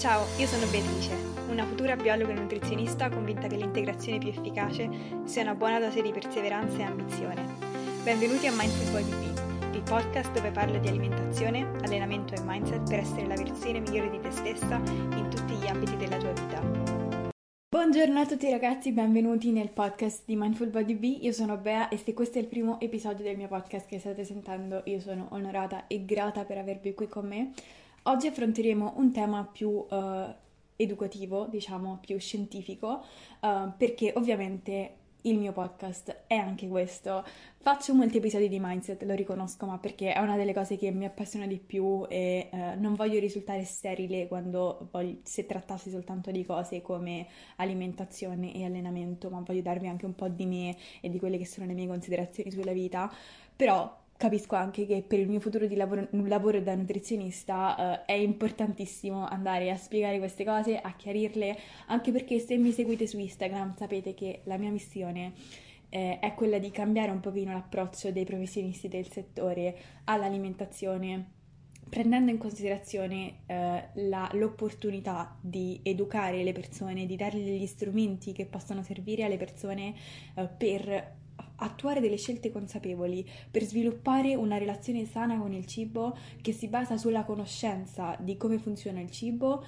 Ciao, io sono Beatrice, una futura biologa e nutrizionista convinta che l'integrazione più efficace sia una buona dose di perseveranza e ambizione. Benvenuti a Mindful Body B, il podcast dove parlo di alimentazione, allenamento e mindset per essere la versione migliore di te stessa in tutti gli ambiti della tua vita. Buongiorno a tutti ragazzi, benvenuti nel podcast di Mindful Body B, io sono Bea e se questo è il primo episodio del mio podcast che state sentendo, io sono onorata e grata per avervi qui con me. Oggi affronteremo un tema più educativo, diciamo più scientifico, perché ovviamente il mio podcast è anche questo. Faccio molti episodi di mindset, lo riconosco, ma perché è una delle cose che mi appassiona di più e non voglio risultare sterile quando se trattassi soltanto di cose come alimentazione e allenamento, ma voglio darvi anche un po' di me e di quelle che sono le mie considerazioni sulla vita, però capisco anche che per il mio futuro di lavoro da nutrizionista è importantissimo andare a spiegare queste cose, a chiarirle, anche perché se mi seguite su Instagram sapete che la mia missione è quella di cambiare un pochino l'approccio dei professionisti del settore all'alimentazione, prendendo in considerazione l'opportunità di educare le persone, di dargli degli strumenti che possono servire alle persone per attuare delle scelte consapevoli, per sviluppare una relazione sana con il cibo che si basa sulla conoscenza di come funziona il cibo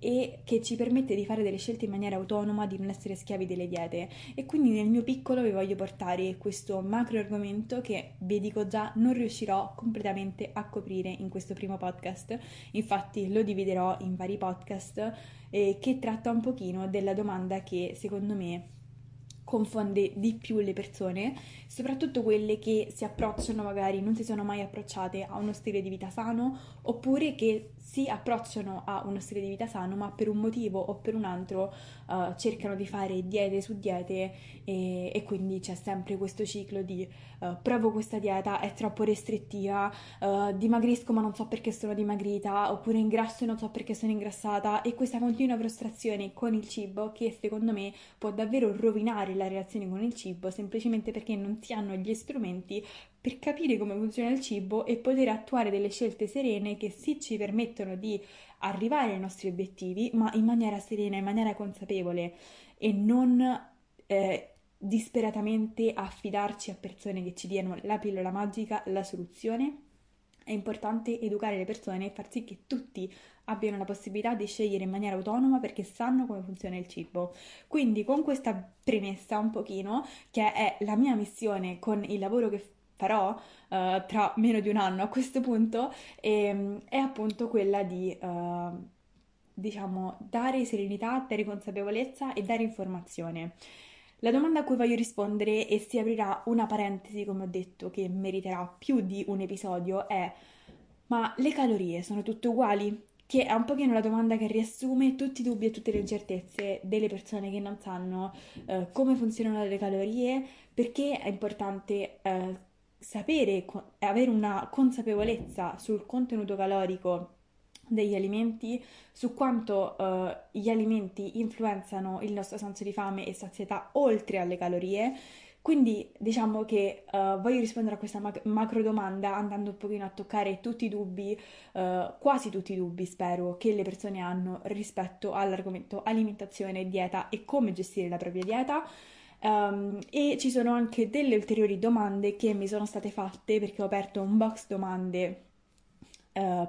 e che ci permette di fare delle scelte in maniera autonoma, di non essere schiavi delle diete. E quindi nel mio piccolo vi voglio portare questo macro argomento che, vi dico già, non riuscirò completamente a coprire in questo primo podcast, infatti lo dividerò in vari podcast che tratta un pochino della domanda che secondo me confonde di più le persone, soprattutto quelle che si approcciano, magari non si sono mai approcciate a uno stile di vita sano, oppure che si approcciano a uno stile di vita sano ma per un motivo o per un altro cercano di fare diete su diete e quindi c'è sempre questo ciclo di provo questa dieta, è troppo restrittiva, dimagrisco ma non so perché sono dimagrita, oppure ingrasso e non so perché sono ingrassata, e questa continua frustrazione con il cibo che secondo me può davvero rovinare la relazione con il cibo, semplicemente perché non si hanno gli strumenti per capire come funziona il cibo e poter attuare delle scelte serene che sì ci permettono di arrivare ai nostri obiettivi, ma in maniera serena, in maniera consapevole, e non disperatamente affidarci a persone che ci diano la pillola magica, la soluzione. È importante educare le persone e far sì che tutti abbiano la possibilità di scegliere in maniera autonoma perché sanno come funziona il cibo. Quindi con questa premessa un pochino, che è la mia missione con il lavoro che farò tra meno di un anno a questo punto, è appunto quella di diciamo dare serenità, dare consapevolezza e dare informazione. La domanda a cui voglio rispondere, e si aprirà una parentesi, come ho detto, che meriterà più di un episodio, è: ma le calorie sono tutte uguali? Che è un pochino la domanda che riassume tutti i dubbi e tutte le incertezze delle persone che non sanno come funzionano le calorie, perché è importante sapere, avere una consapevolezza sul contenuto calorico degli alimenti, su quanto gli alimenti influenzano il nostro senso di fame e sazietà oltre alle calorie. Quindi diciamo che voglio rispondere a questa macro domanda andando un pochino a toccare tutti i dubbi, quasi tutti i dubbi spero, che le persone hanno rispetto all'argomento alimentazione, dieta e come gestire la propria dieta. E ci sono anche delle ulteriori domande che mi sono state fatte, perché ho aperto un box domande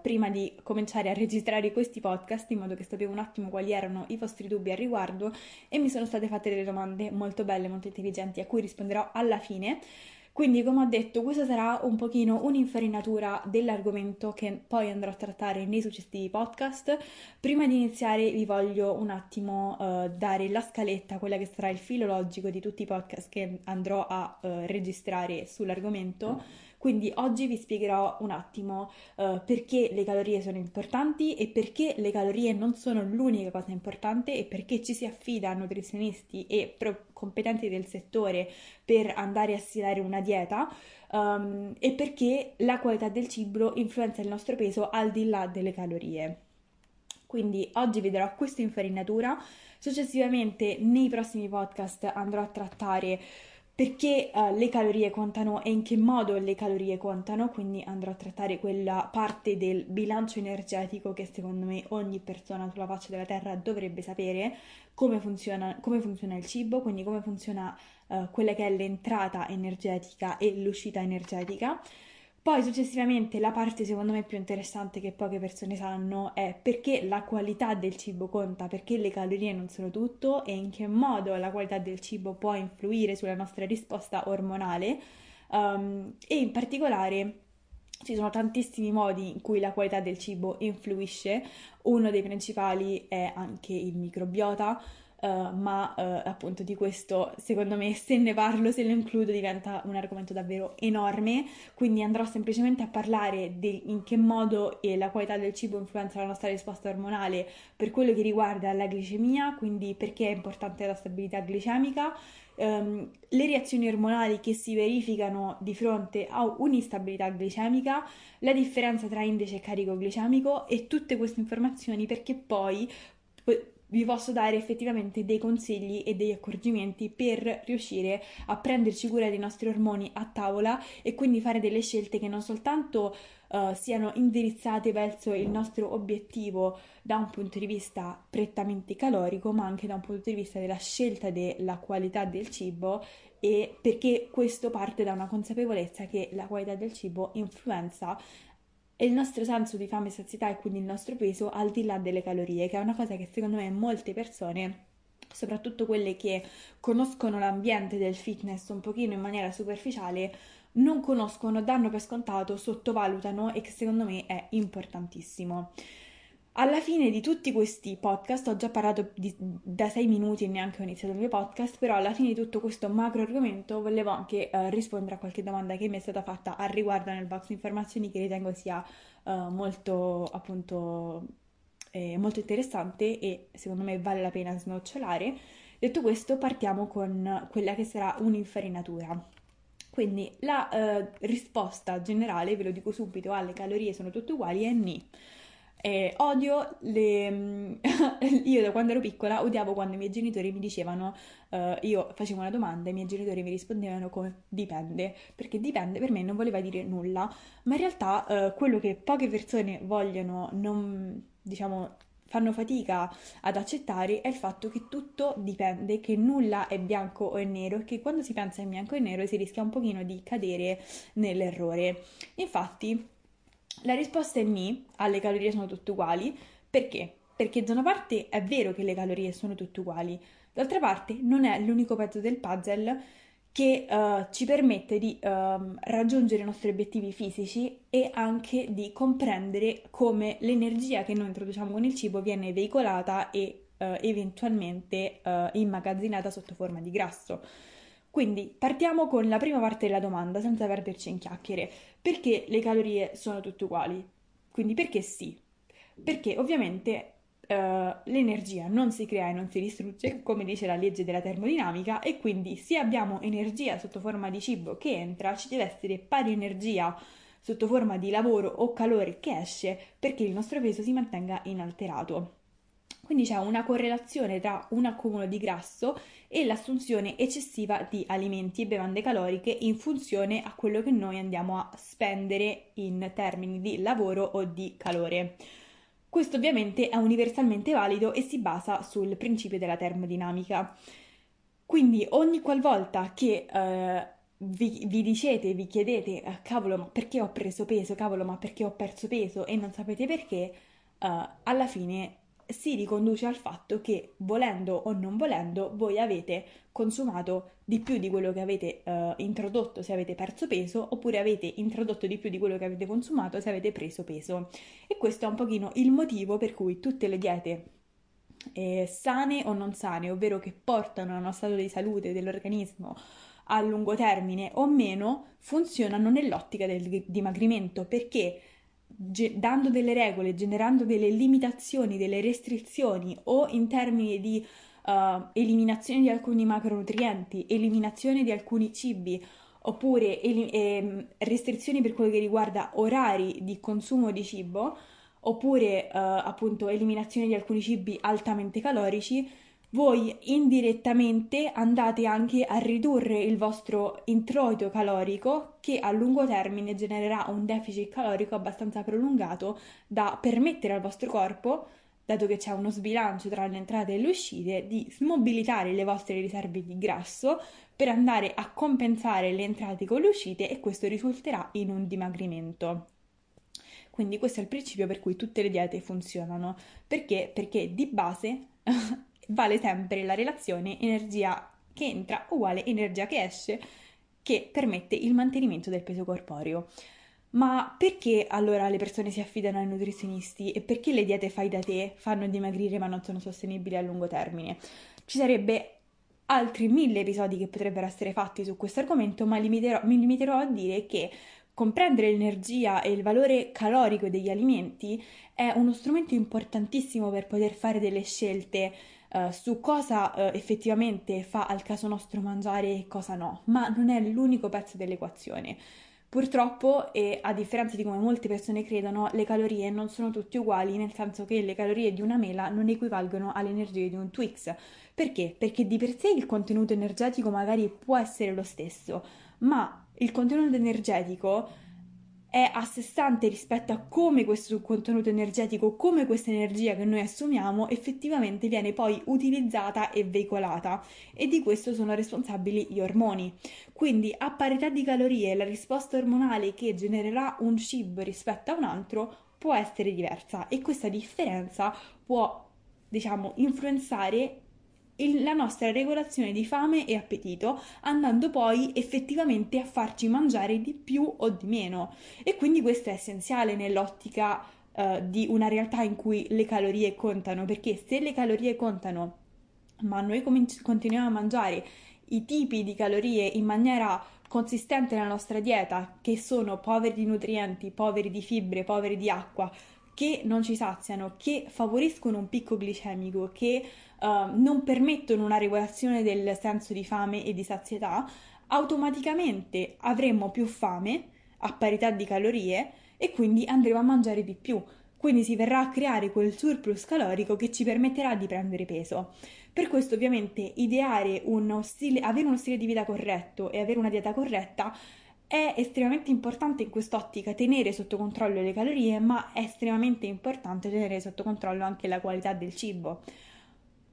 prima di cominciare a registrare questi podcast, in modo che sapevo un attimo quali erano i vostri dubbi al riguardo, e mi sono state fatte delle domande molto belle, molto intelligenti, a cui risponderò alla fine. Quindi, come ho detto, questa sarà un pochino un'infarinatura dell'argomento che poi andrò a trattare nei successivi podcast. Prima di iniziare vi voglio un attimo dare la scaletta, quella che sarà il filo logico di tutti i podcast che andrò a registrare sull'argomento. Quindi oggi vi spiegherò un attimo perché le calorie sono importanti e perché le calorie non sono l'unica cosa importante e perché ci si affida a nutrizionisti e competenti del settore per andare a stilare una dieta e perché la qualità del cibo influenza il nostro peso al di là delle calorie. Quindi oggi vi darò questa infarinatura, successivamente nei prossimi podcast andrò a trattare perché le calorie contano e in che modo le calorie contano, quindi andrò a trattare quella parte del bilancio energetico che secondo me ogni persona sulla faccia della terra dovrebbe sapere, come funziona il cibo, quindi come funziona quella che è l'entrata energetica e l'uscita energetica. Poi successivamente la parte secondo me più interessante che poche persone sanno è perché la qualità del cibo conta, perché le calorie non sono tutto e in che modo la qualità del cibo può influire sulla nostra risposta ormonale, e in particolare ci sono tantissimi modi in cui la qualità del cibo influisce. Uno dei principali è anche il microbiota, appunto di questo secondo me se ne parlo, se lo includo, diventa un argomento davvero enorme, quindi andrò semplicemente a parlare di in che modo la qualità del cibo influenza la nostra risposta ormonale per quello che riguarda la glicemia, quindi perché è importante la stabilità glicemica, le reazioni ormonali che si verificano di fronte a un'instabilità glicemica, la differenza tra indice e carico glicemico e tutte queste informazioni, perché poi vi posso dare effettivamente dei consigli e degli accorgimenti per riuscire a prenderci cura dei nostri ormoni a tavola e quindi fare delle scelte che non soltanto siano indirizzate verso il nostro obiettivo da un punto di vista prettamente calorico, ma anche da un punto di vista della scelta della qualità del cibo, e perché questo parte da una consapevolezza che la qualità del cibo influenza e il nostro senso di fame e sazietà e quindi il nostro peso al di là delle calorie, che è una cosa che secondo me molte persone, soprattutto quelle che conoscono l'ambiente del fitness un pochino in maniera superficiale, non conoscono, danno per scontato, sottovalutano e che secondo me è importantissimo. Alla fine di tutti questi podcast, ho già parlato da 6 minuti e neanche ho iniziato il mio podcast, però alla fine di tutto questo macro argomento volevo anche rispondere a qualche domanda che mi è stata fatta al riguardo nel box informazioni, che ritengo sia molto, appunto, molto interessante e secondo me vale la pena snocciolare. Detto questo, partiamo con quella che sarà un'infarinatura. Quindi la risposta generale, ve lo dico subito, alle calorie sono tutte uguali è no. Odio io da quando ero piccola odiavo quando i miei genitori mi dicevano, io facevo una domanda e i miei genitori mi rispondevano come dipende, perché dipende per me non voleva dire nulla, ma in realtà quello che poche persone vogliono, non diciamo fanno fatica ad accettare, è il fatto che tutto dipende, che nulla è bianco o è nero e che quando si pensa in bianco e nero si rischia un pochino di cadere nell'errore. Infatti la risposta è no, alle calorie sono tutte uguali. Perché? Perché da una parte è vero che le calorie sono tutte uguali, d'altra parte non è l'unico pezzo del puzzle che ci permette di raggiungere i nostri obiettivi fisici e anche di comprendere come l'energia che noi introduciamo con il cibo viene veicolata e eventualmente immagazzinata sotto forma di grasso. Quindi partiamo con la prima parte della domanda, senza perderci in chiacchiere. Perché le calorie sono tutte uguali? Quindi perché sì? Perché ovviamente l'energia non si crea e non si distrugge, come dice la legge della termodinamica, e quindi se abbiamo energia sotto forma di cibo che entra, ci deve essere pari energia sotto forma di lavoro o calore che esce, perché il nostro peso si mantenga inalterato. Quindi c'è una correlazione tra un accumulo di grasso e l'assunzione eccessiva di alimenti e bevande caloriche in funzione a quello che noi andiamo a spendere in termini di lavoro o di calore. Questo ovviamente è universalmente valido e si basa sul principio della termodinamica. Quindi ogni qualvolta che vi chiedete cavolo ma perché ho preso peso, cavolo ma perché ho perso peso e non sapete perché, alla fine si riconduce al fatto che volendo o non volendo voi avete consumato di più di quello che avete introdotto se avete perso peso, oppure avete introdotto di più di quello che avete consumato se avete preso peso, e questo è un pochino il motivo per cui tutte le diete sane o non sane, ovvero che portano a uno stato di salute dell'organismo a lungo termine o meno, funzionano nell'ottica del dimagrimento, perché dando delle regole, generando delle limitazioni, delle restrizioni o in termini di eliminazione di alcuni macronutrienti, eliminazione di alcuni cibi, oppure restrizioni per quello che riguarda orari di consumo di cibo, oppure appunto eliminazione di alcuni cibi altamente calorici, voi indirettamente andate anche a ridurre il vostro introito calorico, che a lungo termine genererà un deficit calorico abbastanza prolungato da permettere al vostro corpo, dato che c'è uno sbilancio tra le entrate e le uscite, di smobilitare le vostre riserve di grasso per andare a compensare le entrate con le uscite, e questo risulterà in un dimagrimento. Quindi questo è il principio per cui tutte le diete funzionano. Perché? Perché di base vale sempre la relazione energia che entra uguale energia che esce, che permette il mantenimento del peso corporeo. Ma perché allora le persone si affidano ai nutrizionisti e perché le diete fai da te fanno dimagrire ma non sono sostenibili a lungo termine? Ci sarebbe altri 1000 episodi che potrebbero essere fatti su questo argomento, ma mi limiterò a dire che comprendere l'energia e il valore calorico degli alimenti è uno strumento importantissimo per poter fare delle scelte su cosa effettivamente fa al caso nostro mangiare e cosa no, ma non è l'unico pezzo dell'equazione. Purtroppo, e a differenza di come molte persone credono, le calorie non sono tutte uguali, nel senso che le calorie di una mela non equivalgono alle energie di un Twix. Perché? Perché di per sé il contenuto energetico magari può essere lo stesso, ma il contenuto energetico è a sé stante rispetto a come questo contenuto energetico, come questa energia che noi assumiamo, effettivamente viene poi utilizzata e veicolata, e di questo sono responsabili gli ormoni. Quindi a parità di calorie la risposta ormonale che genererà un cibo rispetto a un altro può essere diversa, e questa differenza può, influenzare la nostra regolazione di fame e appetito, andando poi effettivamente a farci mangiare di più o di meno. E quindi questo è essenziale nell'ottica di una realtà in cui le calorie contano, perché se le calorie contano, ma noi continuiamo a mangiare i tipi di calorie in maniera consistente nella nostra dieta, che sono poveri di nutrienti, poveri di fibre, poveri di acqua, che non ci saziano, che favoriscono un picco glicemico, che non permettono una regolazione del senso di fame e di sazietà, automaticamente avremo più fame a parità di calorie e quindi andremo a mangiare di più. Quindi si verrà a creare quel surplus calorico che ci permetterà di prendere peso. Per questo ovviamente avere uno stile di vita corretto e avere una dieta corretta è estremamente importante. In quest'ottica tenere sotto controllo le calorie, ma è estremamente importante tenere sotto controllo anche la qualità del cibo,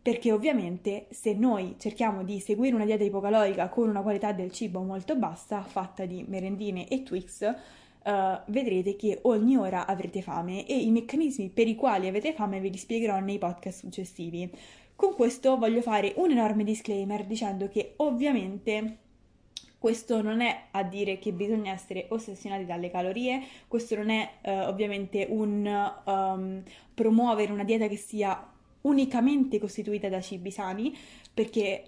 perché ovviamente se noi cerchiamo di seguire una dieta ipocalorica con una qualità del cibo molto bassa, fatta di merendine e Twix, vedrete che ogni ora avrete fame, e i meccanismi per i quali avete fame ve li spiegherò nei podcast successivi. Con questo voglio fare un enorme disclaimer dicendo che ovviamente questo non è a dire che bisogna essere ossessionati dalle calorie, questo non è ovviamente promuovere una dieta che sia unicamente costituita da cibi sani, perché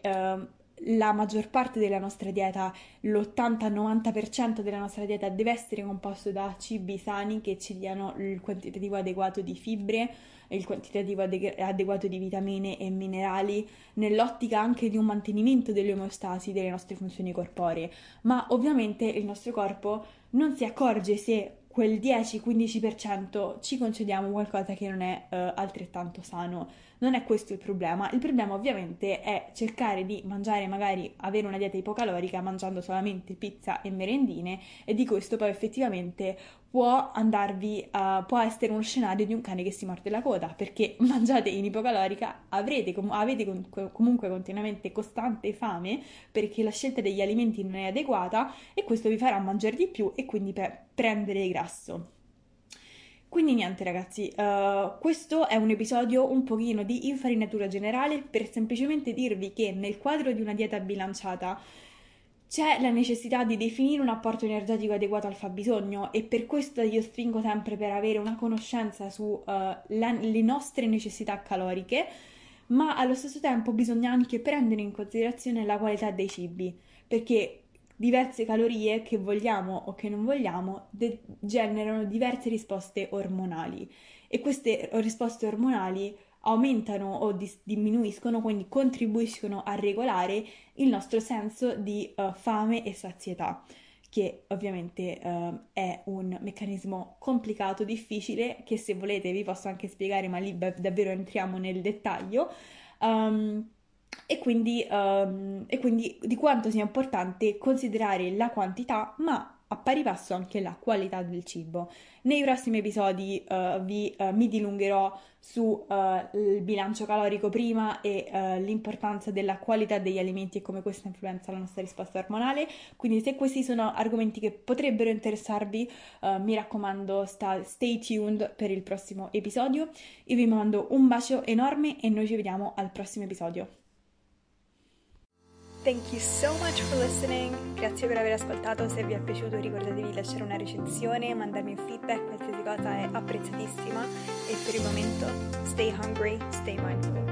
la maggior parte della nostra dieta, l'80-90% della nostra dieta deve essere composto da cibi sani che ci diano il quantitativo adeguato di fibre, il quantitativo adeguato di vitamine e minerali, nell'ottica anche di un mantenimento dell'omeostasi delle nostre funzioni corporee. Ma ovviamente il nostro corpo non si accorge se quel 10-15% ci concediamo qualcosa che non è altrettanto sano. Non è questo il problema. Il problema ovviamente è cercare di mangiare, magari avere una dieta ipocalorica mangiando solamente pizza e merendine, e di questo poi effettivamente può essere uno scenario di un cane che si morde la coda, perché mangiate in ipocalorica, avete comunque continuamente costante fame, perché la scelta degli alimenti non è adeguata, e questo vi farà mangiare di più e quindi prendere grasso. Quindi niente ragazzi, questo è un episodio un pochino di infarinatura generale per semplicemente dirvi che nel quadro di una dieta bilanciata c'è la necessità di definire un apporto energetico adeguato al fabbisogno, e per questo io spingo sempre per avere una conoscenza su le nostre necessità caloriche, ma allo stesso tempo bisogna anche prendere in considerazione la qualità dei cibi, perché diverse calorie, che vogliamo o che non vogliamo, generano diverse risposte ormonali, e queste risposte ormonali aumentano o diminuiscono, quindi contribuiscono a regolare il nostro senso di fame e sazietà, che ovviamente è un meccanismo complicato, difficile, che se volete vi posso anche spiegare, ma lì davvero entriamo nel dettaglio. E quindi di quanto sia importante considerare la quantità, ma a pari passo anche la qualità del cibo. Nei prossimi episodi mi dilungherò su il bilancio calorico prima e l'importanza della qualità degli alimenti e come questa influenza la nostra risposta ormonale, quindi se questi sono argomenti che potrebbero interessarvi, mi raccomando stay tuned per il prossimo episodio. Io vi mando un bacio enorme e noi ci vediamo al prossimo episodio. Thank you so much for listening. Grazie per aver ascoltato. Se vi è piaciuto ricordatevi di lasciare una recensione, mandarmi un feedback, qualsiasi cosa è apprezzatissima. E per il momento, stay hungry, stay mindful.